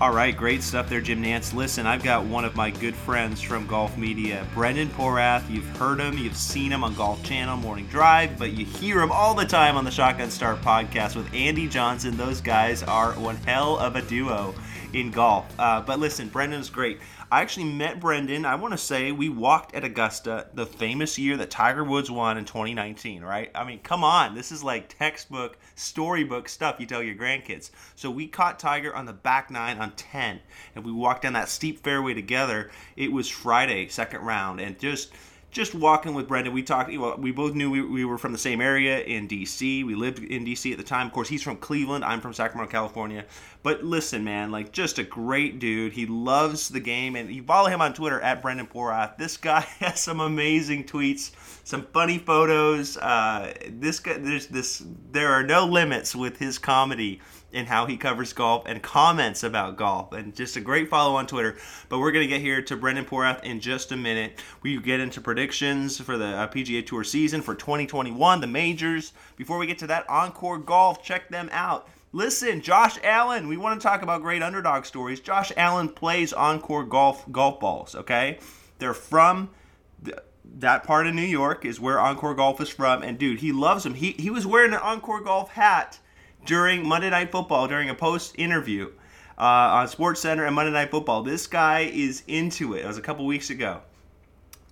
All right, great stuff there, Jim Nance. Listen, I've got one of my good friends from golf media, Brendan Porath. You've heard him, you've seen him on Golf Channel, Morning Drive, but you hear him all the time on the Shotgun Start podcast with Andy Johnson. Those guys are one hell of a duo in golf. But listen, Brendan's great. I actually met Brendan, I want to say we walked at Augusta, the famous year that Tiger Woods won in 2019, right? I mean, come on. This is like textbook, storybook stuff you tell your grandkids. So we caught Tiger on the back nine on 10, and we walked down that steep fairway together. It was Friday, second round, and just walking with Brendan, we talked. Well, we both knew we were from the same area in D.C. We lived in D.C. at the time. Of course, he's from Cleveland. I'm from Sacramento, California. But listen, man, like just a great dude. He loves the game, and you follow him on Twitter at Brendan Porath. This guy has some amazing tweets, some funny photos. This guy, there are no limits with his comedy and how he covers golf and comments about golf, and just a great follow on Twitter. But we're going to get here to Brendan Porath in just a minute. We get into predictions for the PGA Tour season for 2021, the majors. Before we get to that, Encore Golf, check them out. Listen, Josh Allen, we want to talk about great underdog stories. Josh Allen plays Encore golf balls, okay? They're from that part of New York is where Encore Golf is from, and dude, he loves them. He was wearing an Encore Golf hat during Monday Night Football, during a post interview on SportsCenter and Monday Night Football. This guy is into it. It was a couple weeks ago.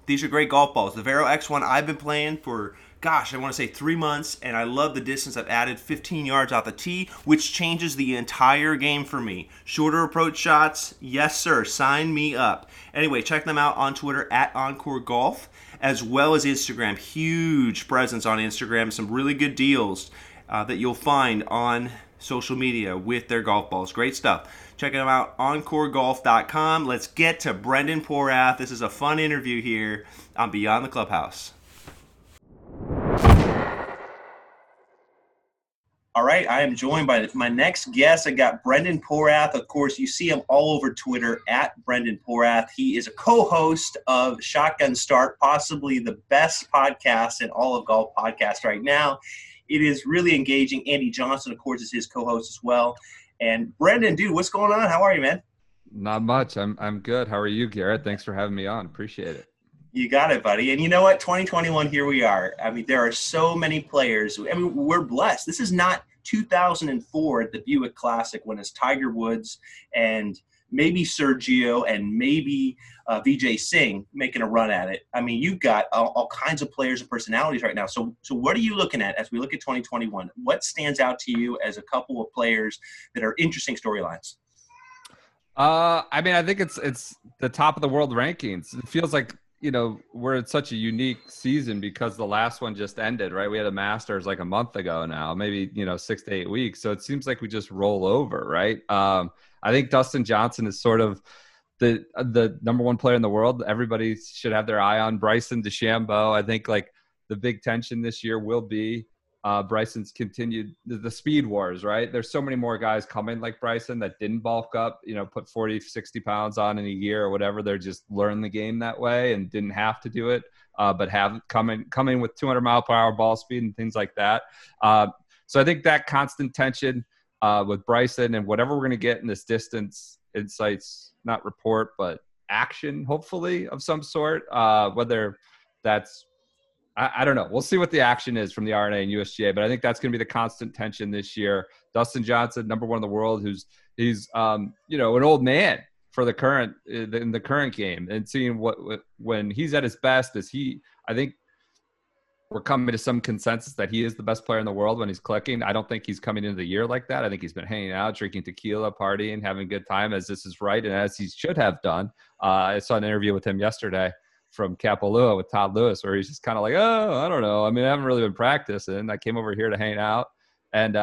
These are great golf balls. The Vero X1 I've been playing for, I want to say 3 months, and I love the distance. I've added 15 yards out the tee, which changes the entire game for me. Shorter approach shots, yes sir, sign me up. Anyway, check them out on Twitter at Encore Golf, as well as Instagram. Huge presence on Instagram. Some really good deals that you'll find on social media with their golf balls. Great stuff. Check them out, EncoreGolf.com. Let's get to Brendan Porath. This is a fun interview here on Beyond the Clubhouse. All right, I am joined by my next guest. I got Brendan Porath. Of course, you see him all over Twitter at Brendan Porath. He is a co-host of Shotgun Start, possibly the best podcast in all of golf podcasts right now. It is really engaging. Andy Johnson, of course, is his co-host as well. And Brendan, dude, what's going on? How are you, man? Not much. I'm good. How are you, Garrett? Thanks for having me on. Appreciate it. You got it, buddy. And you know what? 2021, here we are. I mean, there are so many players. I mean, we're blessed. This is not 2004 at the Buick Classic when it's Tiger Woods and maybe Sergio and maybe Vijay Singh making a run at it. I mean, you've got all kinds of players and personalities right now. So what are you looking at as we look at 2021? What stands out to you as a couple of players that are interesting storylines? I mean, I think it's the top of the world rankings. It feels like, you know, we're in such a unique season because the last one just ended, right? We had a Masters like a month ago now, maybe, you know, 6 to 8 weeks. So it seems like we just roll over, right? I think Dustin Johnson is sort of the number one player in the world. Everybody should have their eye on Bryson DeChambeau. I think like the big tension this year will be Bryson's continued the speed wars, right? There's so many more guys coming like Bryson that didn't bulk up, you know, put 40, 60 pounds on in a year or whatever. They're just learned the game that way and didn't have to do it, but have coming with 200 mile per hour ball speed and things like that. So I think that constant tension with Bryson and whatever we're going to get in this distance insights, not report, but action, hopefully of some sort, whether that's, I don't know. We'll see what the action is from the R&A and USGA, but I think that's going to be the constant tension this year. Dustin Johnson, number one in the world, he's you know, an old man for the current in the current game, and seeing what when he's at his best is he. I think we're coming to some consensus that he is the best player in the world when he's clicking. I don't think he's coming into the year like that. I think he's been hanging out, drinking tequila, partying, having a good time as this is right and as he should have done. I saw an interview with him yesterday. from Kapalua with Todd Lewis, where he's just kind of like, oh, I don't know. I mean, I haven't really been practicing. I came over here to hang out. And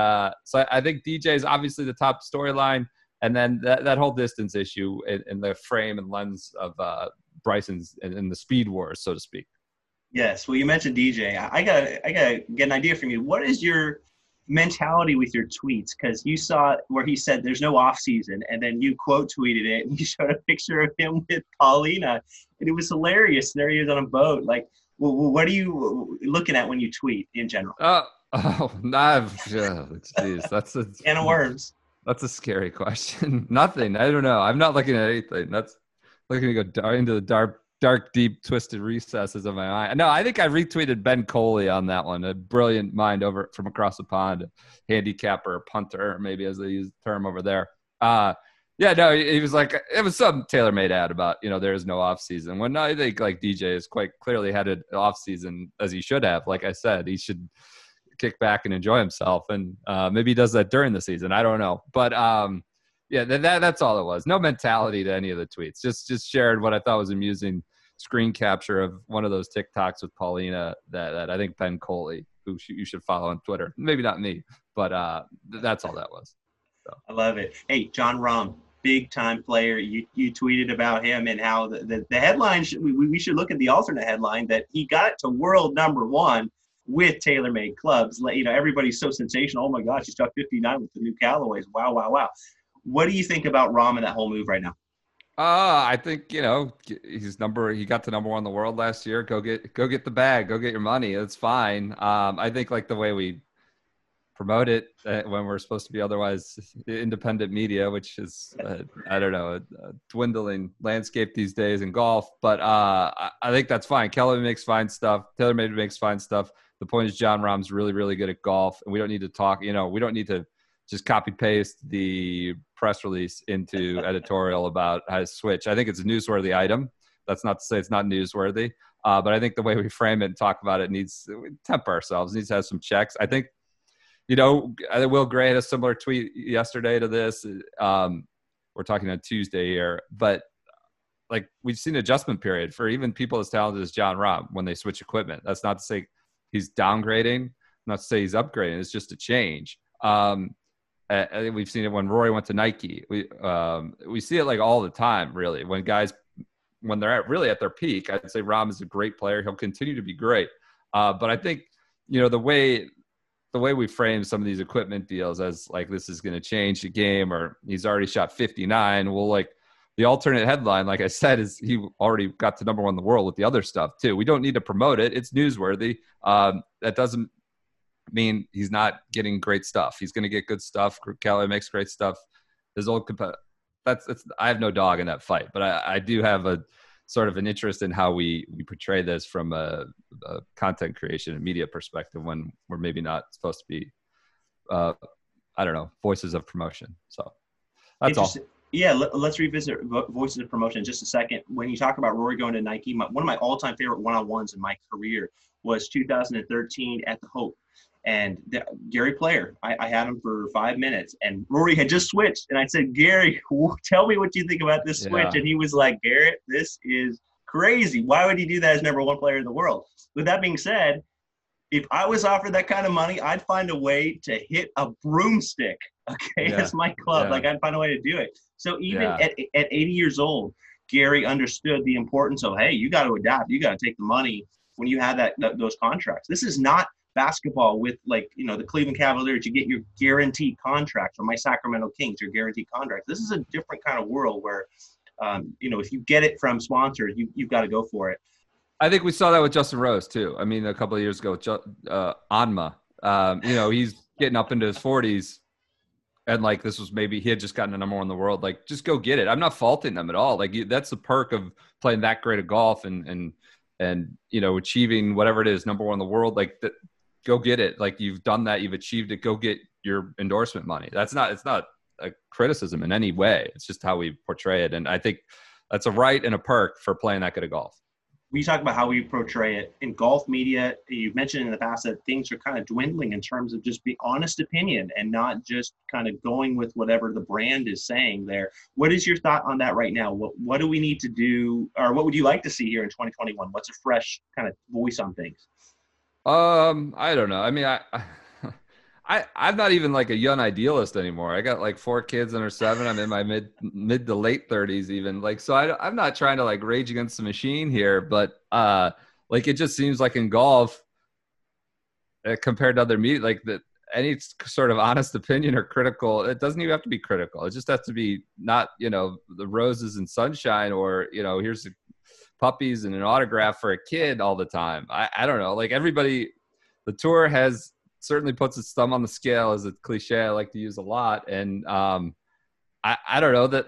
so I think DJ is obviously the top storyline. And then that whole distance issue in the frame and lens of Bryson's in the speed wars, so to speak. Yes. Well, you mentioned DJ. I gotta get an idea from you. What is your mentality with your tweets? Because you saw where he said there's no off season, and then you quote tweeted it, and you showed a picture of him with Paulina, and it was hilarious. There he is on a boat. Like, well, what are you looking at when you tweet in general? Geez, that's a can of worms. That's a scary question. Nothing. I don't know. I'm not looking at anything. That's looking to go into the dark, deep, twisted recesses of my mind. No, I think I retweeted Ben Coley on that one, a brilliant mind over from across the pond, handicapper, punter, maybe as they use the term over there. He was like, it was some TaylorMade ad about, there is no offseason. When I think like DJ is quite clearly had an offseason as he should have. Like I said, he should kick back and enjoy himself. And maybe he does that during the season. I don't know. But that's all it was. No mentality to any of the tweets. Just shared what I thought was amusing screen capture of one of those TikToks with Paulina that I think Ben Coley, who you should follow on Twitter. Maybe not me, but that's all that was. So. I love it. Hey, John Rahm, big-time player. You tweeted about him and how the headline, we should look at the alternate headline that he got to world number one with TaylorMade clubs. Everybody's so sensational. Oh, my gosh, he struck 59 with the new Callaways. Wow, wow, wow. What do you think about Rahm and that whole move right now? I think, he got to number one in the world last year. Go get the bag. Go get your money. That's fine. I think like the way we promote it when we're supposed to be otherwise independent media, which is, a dwindling landscape these days in golf. But I think that's fine. Kelly makes fine stuff. TaylorMade makes fine stuff. The point is John Rahm's really, really good at golf. And we don't need to talk, we don't need to just copy paste the press release into editorial about how to switch. I think it's a newsworthy item. That's not to say it's not newsworthy, but I think the way we frame it and talk about it needs to have some checks. I think, Will Gray had a similar tweet yesterday to this. We're talking on Tuesday here, but like we've seen an adjustment period for even people as talented as John Rahm when they switch equipment. That's not to say he's downgrading, not to say he's upgrading. It's just a change. I think we've seen it when Rory went to Nike. We see it like all the time, really. When guys, when they're really at their peak, I'd say Rahm is a great player. He'll continue to be great. But I think, the way we frame some of these equipment deals as like this is going to change the game or he's already shot 59. Well, like the alternate headline, like I said, is he already got to number one in the world with the other stuff too. We don't need to promote it. It's newsworthy. That doesn't mean he's not getting great stuff. He's going to get good stuff. Kelly makes great stuff. His old I have no dog in that fight, but I do have a sort of an interest in how we portray this from a content creation and media perspective when we're maybe not supposed to be, voices of promotion. So that's all. Yeah, let's revisit voices of promotion in just a second. When you talk about Rory going to Nike, one of my all-time favorite one-on-ones in my career was 2013 at the Hope. And Gary Player, I had him for 5 minutes, and Rory had just switched. And I said, Gary, tell me what you think about this switch. Yeah. And he was like, Garrett, this is crazy. Why would he do that as number one player in the world? With that being said, if I was offered that kind of money, I'd find a way to hit a broomstick. Okay, yeah. That's my club. Yeah. Like, I'd find a way to do it. So even at 80 years old, Gary understood the importance of, hey, you got to adapt. You got to take the money when you have those contracts. This is not basketball with the Cleveland Cavaliers, you get your guaranteed contracts, or my Sacramento Kings, your guaranteed contracts. This is a different kind of world where, if you get it from sponsors, you've got to go for it. I think we saw that with Justin Rose too. I mean, a couple of years ago, Anma, he's getting up into his 40s, and like this was maybe he had just gotten the number one in the world. Like, just go get it. I'm not faulting them at all. Like that's the perk of playing that great of golf and achieving whatever it is, number one in the world. Like that. Go get it. Like you've done that. You've achieved it. Go get your endorsement money. It's not a criticism in any way. It's just how we portray it. And I think that's a right and a perk for playing that good of golf. we talk about how we portray it in golf media. You've mentioned in the past that things are kind of dwindling in terms of just the honest opinion and not just kind of going with whatever the brand is saying there. What is your thought on that right now? What do we need to do, or what would you like to see here in 2021? What's a fresh kind of voice on things? I don't know. I mean, I'm not even like a young idealist anymore. I got like 4 kids under 7. I'm in my mid to late 30s even. Like, so I'm not trying to like rage against the machine here, but like, it just seems like in golf compared to other media, like that any sort of honest opinion or critical, it doesn't even have to be critical. It just has to be not, you know, the roses and sunshine or, you know, here's puppies and an autograph for a kid all the time. I don't know. Like everybody, the tour has, certainly puts its thumb on the scale as a cliche I like to use a lot. And I don't know that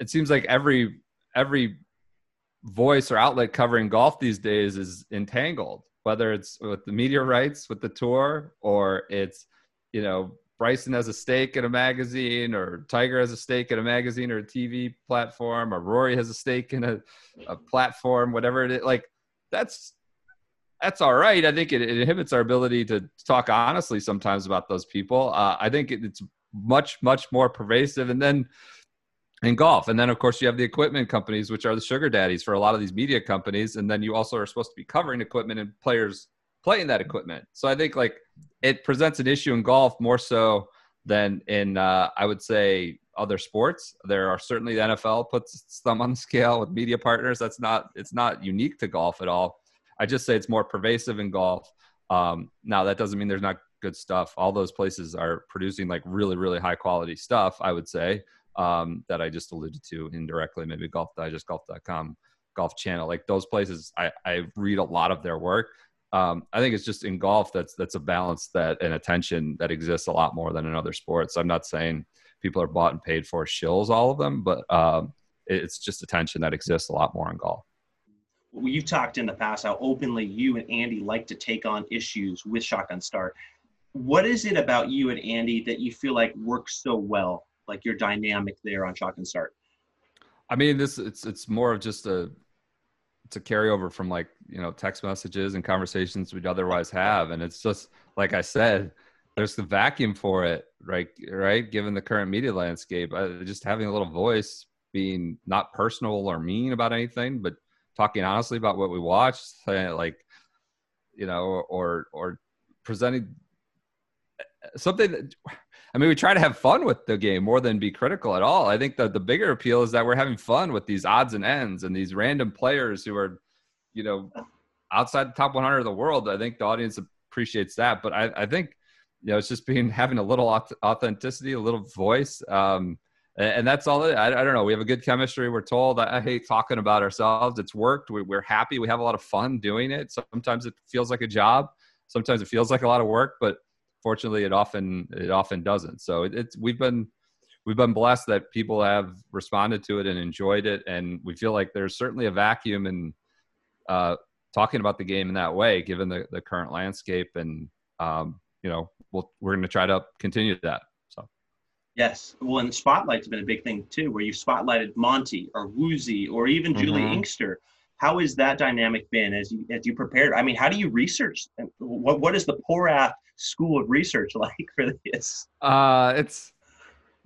it seems like every voice or outlet covering golf these days is entangled, whether it's with the media rights, with the tour, or it's, you know, Bryson has a stake in a magazine, or Tiger has a stake in a magazine or a TV platform, or Rory has a stake in a platform, whatever it is. Like that's all right. I think it inhibits our ability to talk honestly sometimes about those people. I think it's much, much more pervasive. And then in golf, and then of course you have the equipment companies, which are the sugar daddies for a lot of these media companies. And then you also are supposed to be covering equipment and players playing that equipment. So I think like it presents an issue in golf more so than in, I would say, other sports. There are certainly the NFL puts its thumb on the scale with media partners. It's not unique to golf at all. I just say it's more pervasive in golf. Now, that doesn't mean there's not good stuff. All those places are producing like really, really high quality stuff, I would say, that I just alluded to indirectly, maybe Golf Digest, golf.com, Golf Channel. Like those places, I read a lot of their work. I think it's just in golf that's a balance that and attention that exists a lot more than in other sports. I'm not saying people are bought and paid for shills, all of them, but it's just attention that exists a lot more in golf. You've talked in the past how openly you and Andy like to take on issues with Shotgun Start. What is it about you and Andy that you feel like works so well, like your dynamic there on Shotgun Start? I mean, it's more of just a carryover from like, you know, text messages and conversations we'd otherwise have. And it's just, like I said, there's the vacuum for it, right? Given the current media landscape, just having a little voice, being not personal or mean about anything, but talking honestly about what we watched, like, you know, or presenting something that, I mean, we try to have fun with the game more than be critical at all. I think that the bigger appeal is that we're having fun with these odds and ends and these random players who are, you know, outside the top 100 of the world. I think the audience appreciates that, but I think, you know, it's just having a little authenticity, a little voice, and that's all it is. I don't know. We have a good chemistry. We're told. I hate talking about ourselves. It's worked. We're happy. We have a lot of fun doing it. Sometimes it feels like a job. Sometimes it feels like a lot of work. But fortunately, it often doesn't. So we've been blessed that people have responded to it and enjoyed it. And we feel like there's certainly a vacuum in talking about the game in that way, given the current landscape. And you know, we're going to try to continue that. Yes. Well, and the spotlight's been a big thing too, where you've spotlighted Monty or Woozy or even Julie Inkster. How has that dynamic been as you prepared? I mean, how do you research? And what is the Porath School of Research like for this? It's, I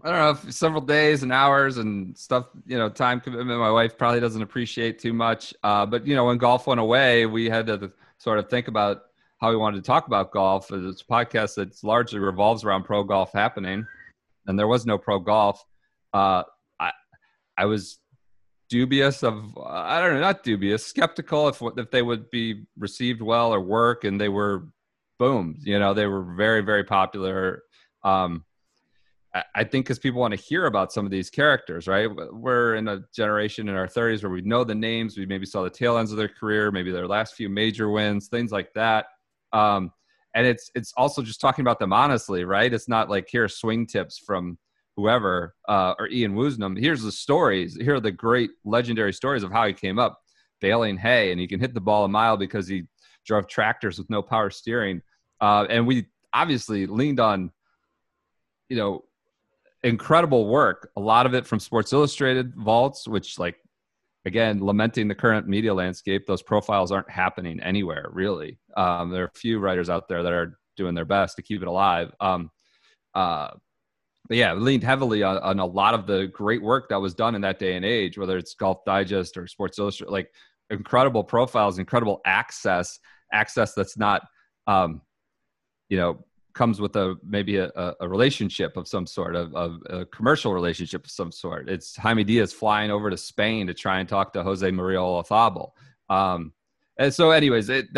don't know, several days and hours and stuff, you know, time commitment. My wife probably doesn't appreciate too much. But, you know, when golf went away, we had to sort of think about how we wanted to talk about golf. It's a podcast that largely revolves around pro golf happening. And there was no pro golf. I was dubious of, I don't know, not dubious, skeptical if they would be received well or work. And they were boomed. You know, they were very, very popular. I think because people want to hear about some of these characters, right? We're in a generation in our 30s where we know the names. We maybe saw the tail ends of their career, maybe their last few major wins, things like that. And it's also just talking about them honestly, right? It's not like here are swing tips from whoever or Ian Woosnam. Here's the stories. Here are the great legendary stories of how he came up baling hay, and he can hit the ball a mile because he drove tractors with no power steering. And we obviously leaned on, you know, incredible work. A lot of it from Sports Illustrated vaults, which like again, lamenting the current media landscape, those profiles aren't happening anywhere, really. There are a few writers out there that are doing their best to keep it alive. But yeah, leaned heavily on a lot of the great work that was done in that day and age, whether it's Golf Digest or Sports Illustrated, like incredible profiles, incredible access that's not, comes with maybe a relationship of some sort, of a commercial relationship of some sort. It's Jaime Diaz flying over to Spain to try and talk to Jose Maria Olazabal. And so anyways, that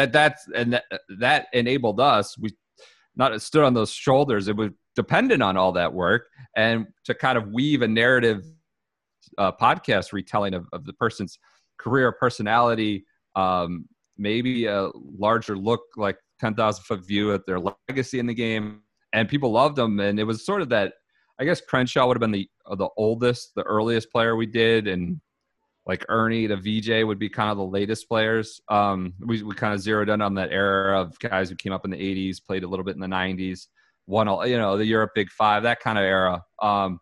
enabled us, we not stood on those shoulders. It was dependent on all that work, and to kind of weave a narrative podcast retelling of the person's career, personality, maybe a larger look, like 10,000-foot view at their legacy in the game, and people loved them. And it was sort of that, I guess Crenshaw would have been the earliest player we did, and like Ernie to Vijay would be kind of the latest players. We kind of zeroed in on that era of guys who came up in the 80s, played a little bit in the 90s, won all, the Europe Big Five, that kind of era. And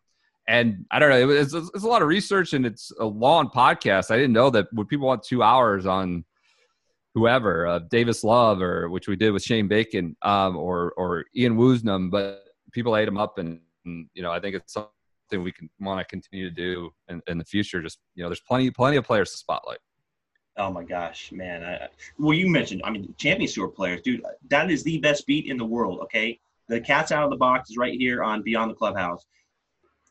I don't know, it's a lot of research, and it's a long podcast. I didn't know that. Would people want 2 hours on whoever, Davis Love, or which we did with Shane Bacon, or Ian Woosnam, but people ate them up. And I think it's something we can want to continue to do in the future. Just, there's plenty of players to spotlight. Oh my gosh, man. You mentioned, Champions Tour players, dude, that is the best beat in the world. Okay. The cat's out of the box is right here on Beyond the Clubhouse.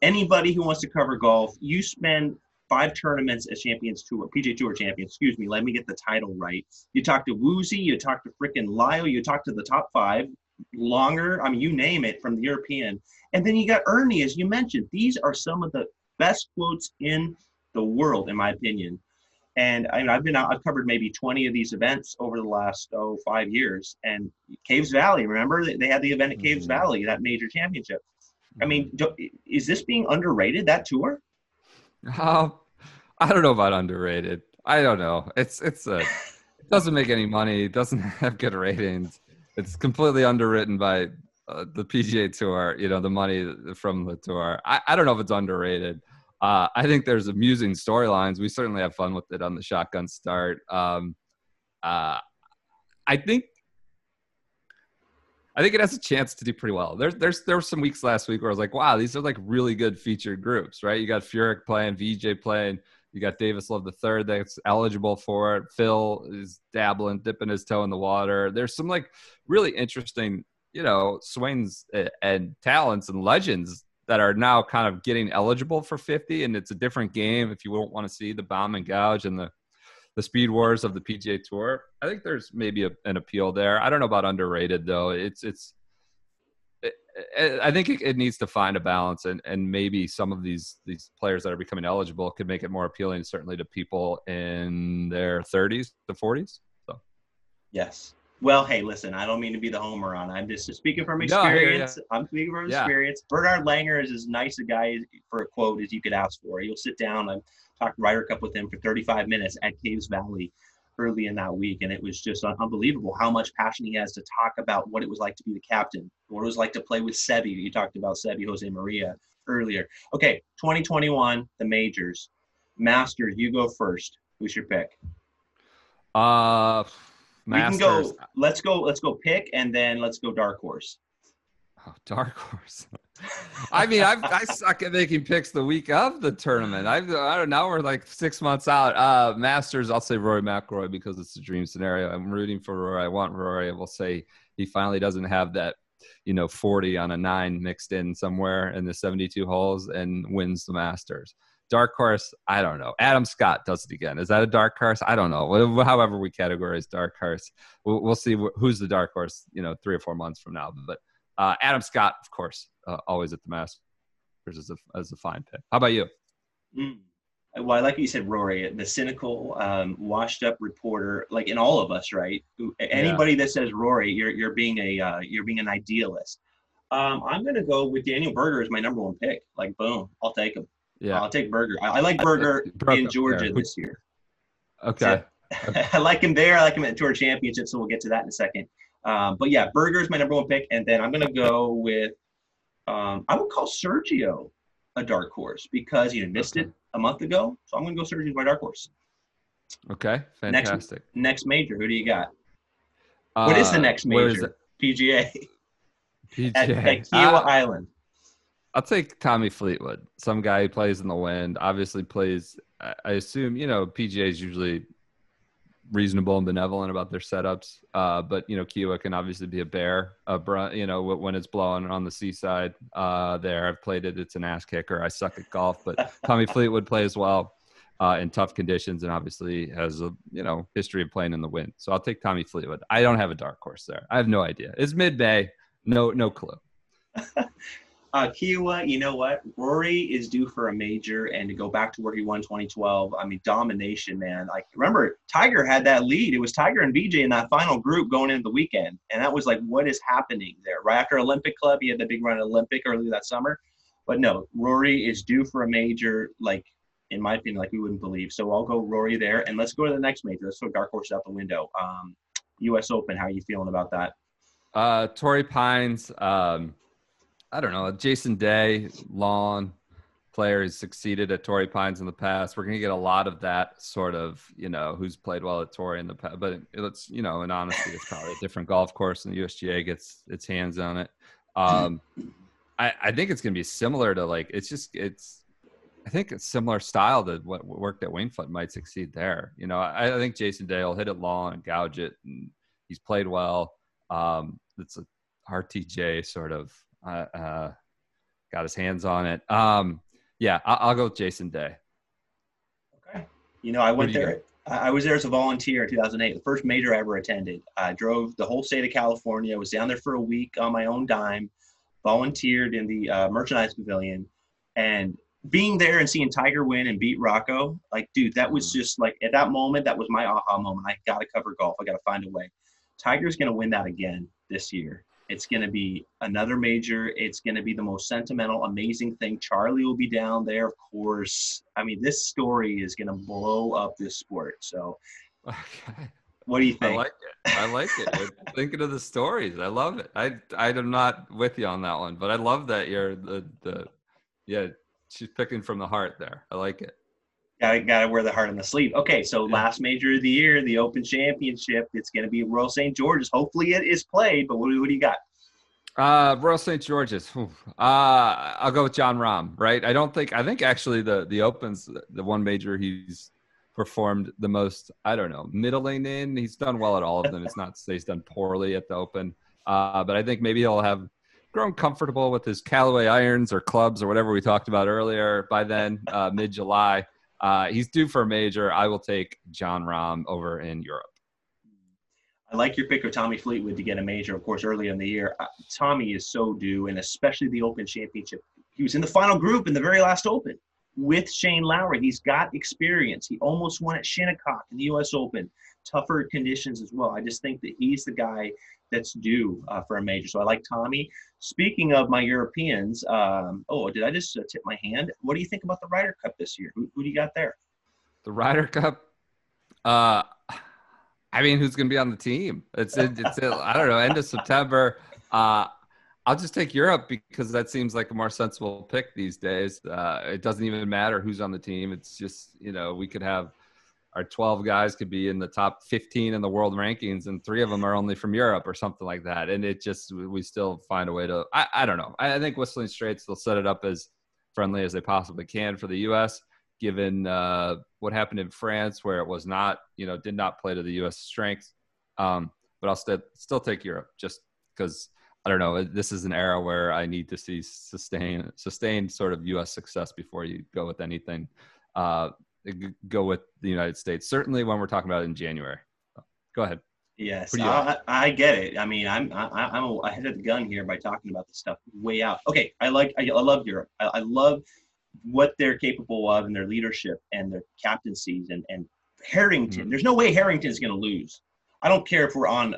Anybody who wants to cover golf, you spend 5 tournaments as Champions Tour, PGA Tour champions, excuse me, let me get the title right. You talk to Woozy, you talk to frickin' Lyle, you talk to the top 5, Langer, you name it, from the European. And then you got Ernie, as you mentioned. These are some of the best quotes in the world, in my opinion. And I've covered maybe 20 of these events over the last 5 years. And Caves Valley, remember? They had the event at Caves Valley, that major championship. Is this being underrated, that tour? I don't know about underrated. I don't know. It doesn't make any money. It doesn't have good ratings. It's completely underwritten by the PGA Tour, the money from the tour. I don't know if it's underrated. I think there's amusing storylines. We certainly have fun with it on the Shotgun Start. I think it has a chance to do pretty well. There were some weeks last week where I was like, wow, these are like really good featured groups, right? You got Furyk playing, Vijay playing, you got Davis Love III that's eligible for it. Phil is dabbling, dipping his toe in the water. There's some like really interesting, swings and talents and legends that are now kind of getting eligible for 50, and it's a different game if you don't want to see the bomb and gouge and the speed wars of the PGA Tour. I think there's maybe an appeal there. I don't know about underrated though. I think it needs to find a balance, and maybe some of these players that are becoming eligible could make it more appealing, certainly to people in their 30s to 40s. So, yes. Well, hey, listen, I don't mean to be the homer on. I'm just speaking from experience. No, yeah. I'm speaking from experience. Bernhard Langer is as nice a guy for a quote as you could ask for. You'll sit down and talk Ryder Cup with him for 35 minutes at Caves Valley early in that week, and it was just unbelievable how much passion he has to talk about what it was like to be the captain, what it was like to play with Sebi. You talked about Sebi Jose Maria earlier. Okay, 2021, the majors. Masters, you go first. Who's your pick? Masters. We can go. Let's go pick, and then let's go dark horse. Oh, dark horse. I suck at making picks the week of the tournament. I don't know. We're like 6 months out. Masters, I'll say Rory McIlroy because it's a dream scenario. I'm rooting for Rory. I want Rory. I will say he finally doesn't have that, 40 on a 9 mixed in somewhere in the 72 holes and wins the Masters. Dark horse, I don't know. Adam Scott does it again. Is that a dark horse? I don't know. However we categorize dark horse. We'll see who's the dark horse, 3 or 4 months from now. But Adam Scott, of course, always at the Masters as a fine pick. How about you? Well, I like what you said, Rory, the cynical, washed-up reporter, like in all of us, right? Anybody that says Rory, you're being an idealist. I'm going to go with Daniel Berger as my number 1 pick. Like, boom, I'll take him. Yeah, I'll take Berger. I like Berger in Georgia this year. Okay. So, I like him there. I like him at the Tour Championship, so we'll get to that in a second. But yeah, Berger is my number 1 pick, and then I'm going to go with I would call Sergio a dark horse because he missed it a month ago. So I'm going to go Sergio as my dark horse. Okay, fantastic. Next major, who do you got? What is the next major? PGA. PGA. At Kiawah Island. I'll take Tommy Fleetwood, some guy who plays in the wind, obviously plays – I assume, you know, PGA is usually reasonable and benevolent about their setups. But, you know, Kiawah can obviously be a bear, you know, when it's blowing on the seaside there. I've played it. It's an ass kicker. I suck at golf. But Tommy Fleetwood plays well in tough conditions and obviously has a, you know, history of playing in the wind. So I'll take Tommy Fleetwood. I don't have a dark horse there. I have no idea. It's mid-May. No clue. Kiawah, you know what? Rory is due for a major, and to go back to where he won 2012, I mean, domination, man. Like, remember, Tiger had that lead. It was Tiger and Vijay in that final group going into the weekend, and that was like, what is happening there? Right after Olympic Club, he had the big run at Olympic early that summer. But no, Rory is due for a major, like, in my opinion, like we wouldn't believe. So I'll go Rory there, and let's go to the next major. Let's throw dark horses out the window. U.S. Open, how are you feeling about that? Torrey Pines, I don't know. Jason Day, lawn player, has succeeded at Torrey Pines in the past. We're going to get a lot of that sort of, you know, who's played well at Torrey in the past. But it's, you know, in honesty, it's probably a different golf course, and the USGA gets its hands on it. I think it's going to be similar to, like, I think it's similar style to what worked at Wingfoot might succeed there. You know, I think Jason Day will hit it long and gouge it, and he's played well. It's a RTJ sort of. Got his hands on it. Yeah, I'll go with Jason Day. Okay. You know, I went there. I was there as a volunteer in 2008, the first major I ever attended. I drove the whole state of California, was down there for a week on my own dime, volunteered in the merchandise pavilion, and being there and seeing Tiger win and beat Rocco, like, dude, that was just like, at that moment, that was my aha moment. I got to cover golf. I got to find a way. Tiger's going to win that again this year. It's going to be another major. It's going to be the most sentimental, amazing thing. Charlie will be down there, of course. I mean, this story is going to blow up this sport. So what do you think? I like it. I'm thinking of the stories. I love it. I'm not with you on that one, but I love that you're yeah, she's picking from the heart there. I like it. Gotta wear the heart on the sleeve. Okay, so last major of the year, the Open Championship. It's going to be Royal St. George's. Hopefully it is played, but what do you got? Royal St. George's. I'll go with John Rahm, right? I think actually the Open's the one major he's performed the most, I don't know, middling in. He's done well at all of them. It's not to say he's done poorly at the Open. But I think maybe he'll have grown comfortable with his Callaway irons or clubs or whatever we talked about earlier by then, mid-July. He's due for a major. I will take John Rahm over in Europe. I like your pick of Tommy Fleetwood to get a major, of course, early in the year. Tommy is so due, and especially the Open Championship. He was in the final group in the very last Open with Shane Lowry. He's got experience. He almost won at Shinnecock in the U.S. Open. Tougher conditions as well. I just think that he's the guy that's due for a major. So I like Tommy. Speaking of my Europeans, did I just tip my hand? What do you think about the Ryder Cup this year? Who do you got there? The Ryder Cup? I mean, who's going to be on the team? I don't know, end of September. I'll just take Europe because that seems like a more sensible pick these days. It doesn't even matter who's on the team. It's just, you know, we could have our 12 guys could be in the top 15 in the world rankings, and 3 of them are only from Europe or something like that. And it just, we still find a way to, I don't know. I think Whistling Straits, they'll set it up as friendly as they possibly can for the U.S., given what happened in France, where it was not, you know, did not play to the U.S. strengths. But I'll still take Europe just because, I don't know, this is an era where I need to see sustained sort of U.S. success before you go with anything. Go with the United States, certainly when we're talking about it in January. Go ahead. Yes, I get it. I mean, I'm ahead of the gun here by talking about this stuff way out. Okay, I love Europe. I love what they're capable of and their leadership and their captaincies and Harrington. Mm-hmm. There's no way Harrington's going to lose. I don't care if we're on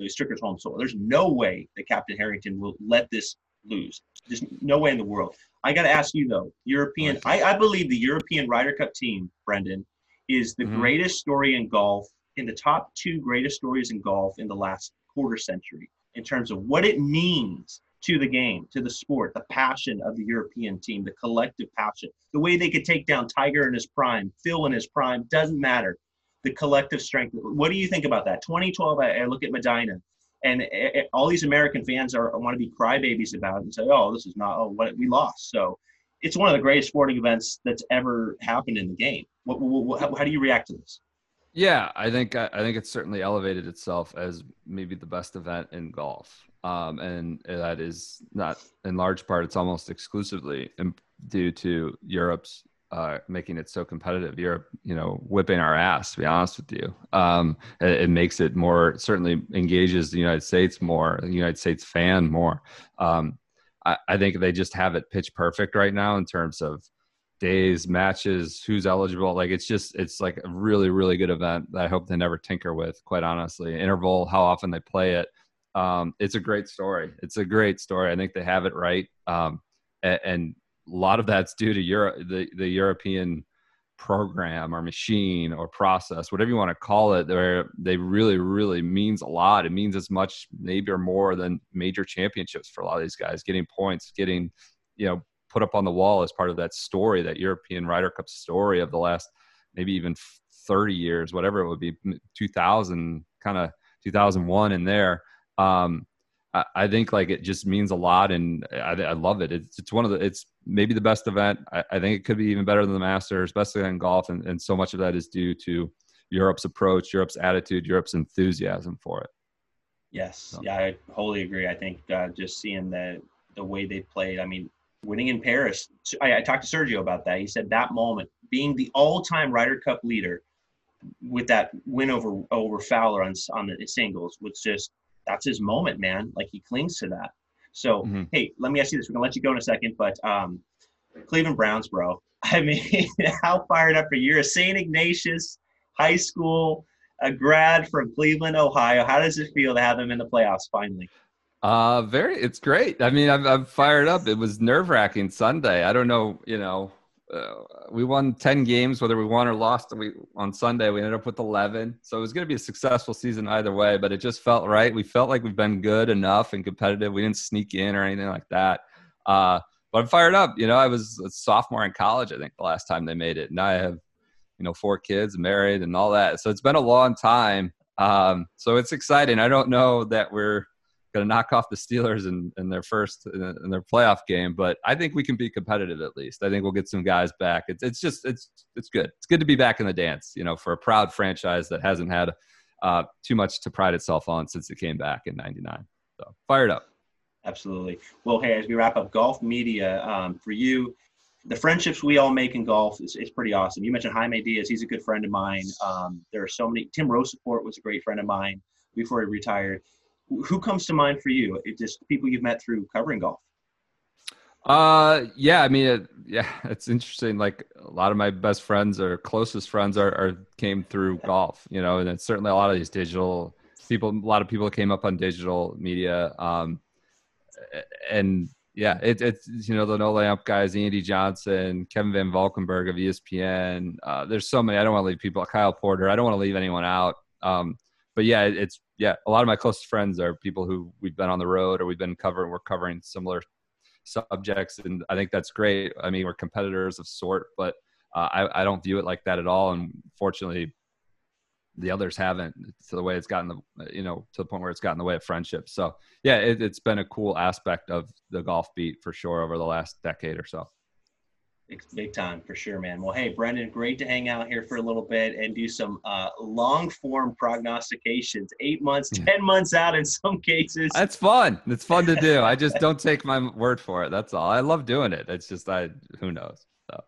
Stricker's home soil. There's no way that Captain Harrington will let this lose. There's no way in the world. I got to ask you, though, European – I believe the European Ryder Cup team, Brendan, is the greatest story in golf, in the top 2 greatest stories in golf in the last quarter century in terms of what it means to the game, to the sport, the passion of the European team, the collective passion, the way they could take down Tiger in his prime, Phil in his prime, doesn't matter. the collective strength. What do you think about that? 2012, I look at Medina, and all these American fans want to be crybabies about it and say, oh, this is not, oh, what we lost. So it's one of the greatest sporting events that's ever happened in the game. How do you react to this? Yeah, I think it's certainly elevated itself as maybe the best event in golf. And that is not in large part, it's almost exclusively due to Europe's making it so competitive. Europe, whipping our ass, to be honest with you. It makes it more, certainly engages the United States more, the United States fan more. I think they just have it pitch perfect right now in terms of days, matches, who's eligible. Like, it's like a really, really good event that I hope they never tinker with, quite honestly. Interval, how often they play it. It's a great story. I think they have it right. And a lot of that's due to Europe, the European program or machine or process, whatever you want to call it, where they really, really means a lot. It means as much, maybe, or more than major championships for a lot of these guys, getting points, getting, put up on the wall as part of that story, that European Ryder Cup story of the last maybe even 30 years, whatever it would be, 2000, kind of 2001 in there. I think like it just means a lot, and I love it. It's one of it's maybe the best event. I think it could be even better than the Masters, especially in golf. And so much of that is due to Europe's approach, Europe's attitude, Europe's enthusiasm for it. Yes. So. Yeah, I wholly agree. I think just seeing the way they played, I mean, winning in Paris, I talked to Sergio about that. He said that moment, being the all-time Ryder Cup leader with that win over Fowler on the singles, was just, that's his moment, man. Like, he clings to that. So, Hey, let me ask you this. We're going to let you go in a second, but Cleveland Browns, bro. I mean, how fired up are you? You're a St. Ignatius High School, a grad from Cleveland, Ohio. How does it feel to have them in the playoffs finally? It's great. I mean, I'm fired up. It was nerve-wracking Sunday. I don't know, we won 10 games, whether we won or lost. On Sunday, we ended up with 11. So it was going to be a successful season either way, but it just felt right. We felt like we've been good enough and competitive. We didn't sneak in or anything like that. But I'm fired up. I was a sophomore in college, I think, the last time they made it. And I have, 4 kids, married, and all that. So it's been a long time. So it's exciting. I don't know that we're going to knock off the Steelers in their playoff game, but I think we can be competitive at least. I think we'll get some guys back. It's good. It's good to be back in the dance, for a proud franchise that hasn't had too much to pride itself on since it came back in '99. So fired up. Absolutely. Well, hey, as we wrap up golf media, for you, the friendships we all make in golf is pretty awesome. You mentioned Jaime Diaz. He's a good friend of mine. There are so many. Tim Rosaport was a great friend of mine before he retired. Who comes to mind for you? It's just people you've met through covering golf. It's interesting. Like, a lot of my best friends or closest friends came through golf, and it's certainly a lot of these digital people. A lot of people came up on digital media. It's the No Layup guys, Andy Johnson, Kevin Van Valkenburg of ESPN. There's so many. I don't want to leave people. Kyle Porter. I don't want to leave anyone out. But yeah, a lot of my closest friends are people who we've been on the road or we're covering similar subjects. And I think that's great. I mean, we're competitors of sort, but I don't view it like that at all. And fortunately, the others haven't, to the way it's gotten, to the point where it's gotten in the way of friendship. So yeah, it's been a cool aspect of the golf beat for sure over the last decade or so. It's big time for sure, man. Well, hey, Brendan, great to hang out here for a little bit and do some long-form prognostications, 8 months, 10 months out in some cases. That's fun. It's fun to do. I just don't take my word for it. That's all. I love doing it. It's just, who knows? So.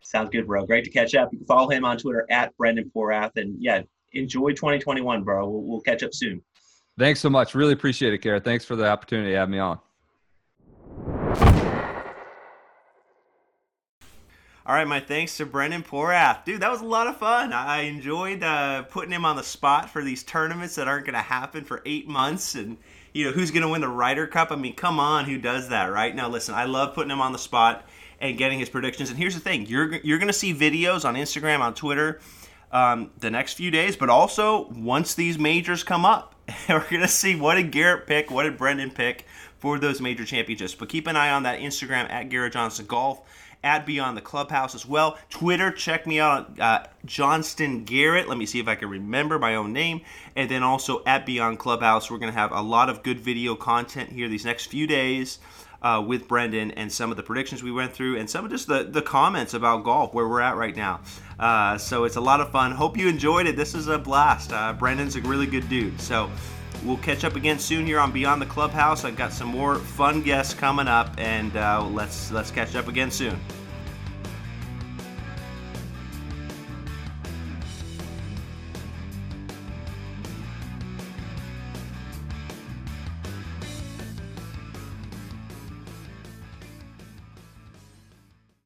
Sounds good, bro. Great to catch up. You can follow him on Twitter @BrendanPorath. And yeah, enjoy 2021, bro. We'll catch up soon. Thanks so much. Really appreciate it, Garrett. Thanks for the opportunity to have me on. All right, my thanks to Brendan Porath. Dude, that was a lot of fun. I enjoyed putting him on the spot for these tournaments that aren't going to happen for 8 months. And, who's going to win the Ryder Cup? I mean, come on, who does that, right? Now, listen, I love putting him on the spot and getting his predictions. And here's the thing. You're going to see videos on Instagram, on Twitter the next few days. But also, once these majors come up, we're going to see what did Garrett pick, what did Brendan pick for those major championships. But keep an eye on that Instagram @GarrettJohnsonGolf. at Beyond the Clubhouse as well. Twitter, check me out, Johnston Garrett. Let me see if I can remember my own name. And then also at Beyond Clubhouse. We're going to have a lot of good video content here these next few days with Brendan and some of the predictions we went through and some of just the comments about golf, where we're at right now. So it's a lot of fun. Hope you enjoyed it. This is a blast. Brendan's a really good dude. So we'll catch up again soon here on Beyond the Clubhouse. I've got some more fun guests coming up, and let's catch up again soon.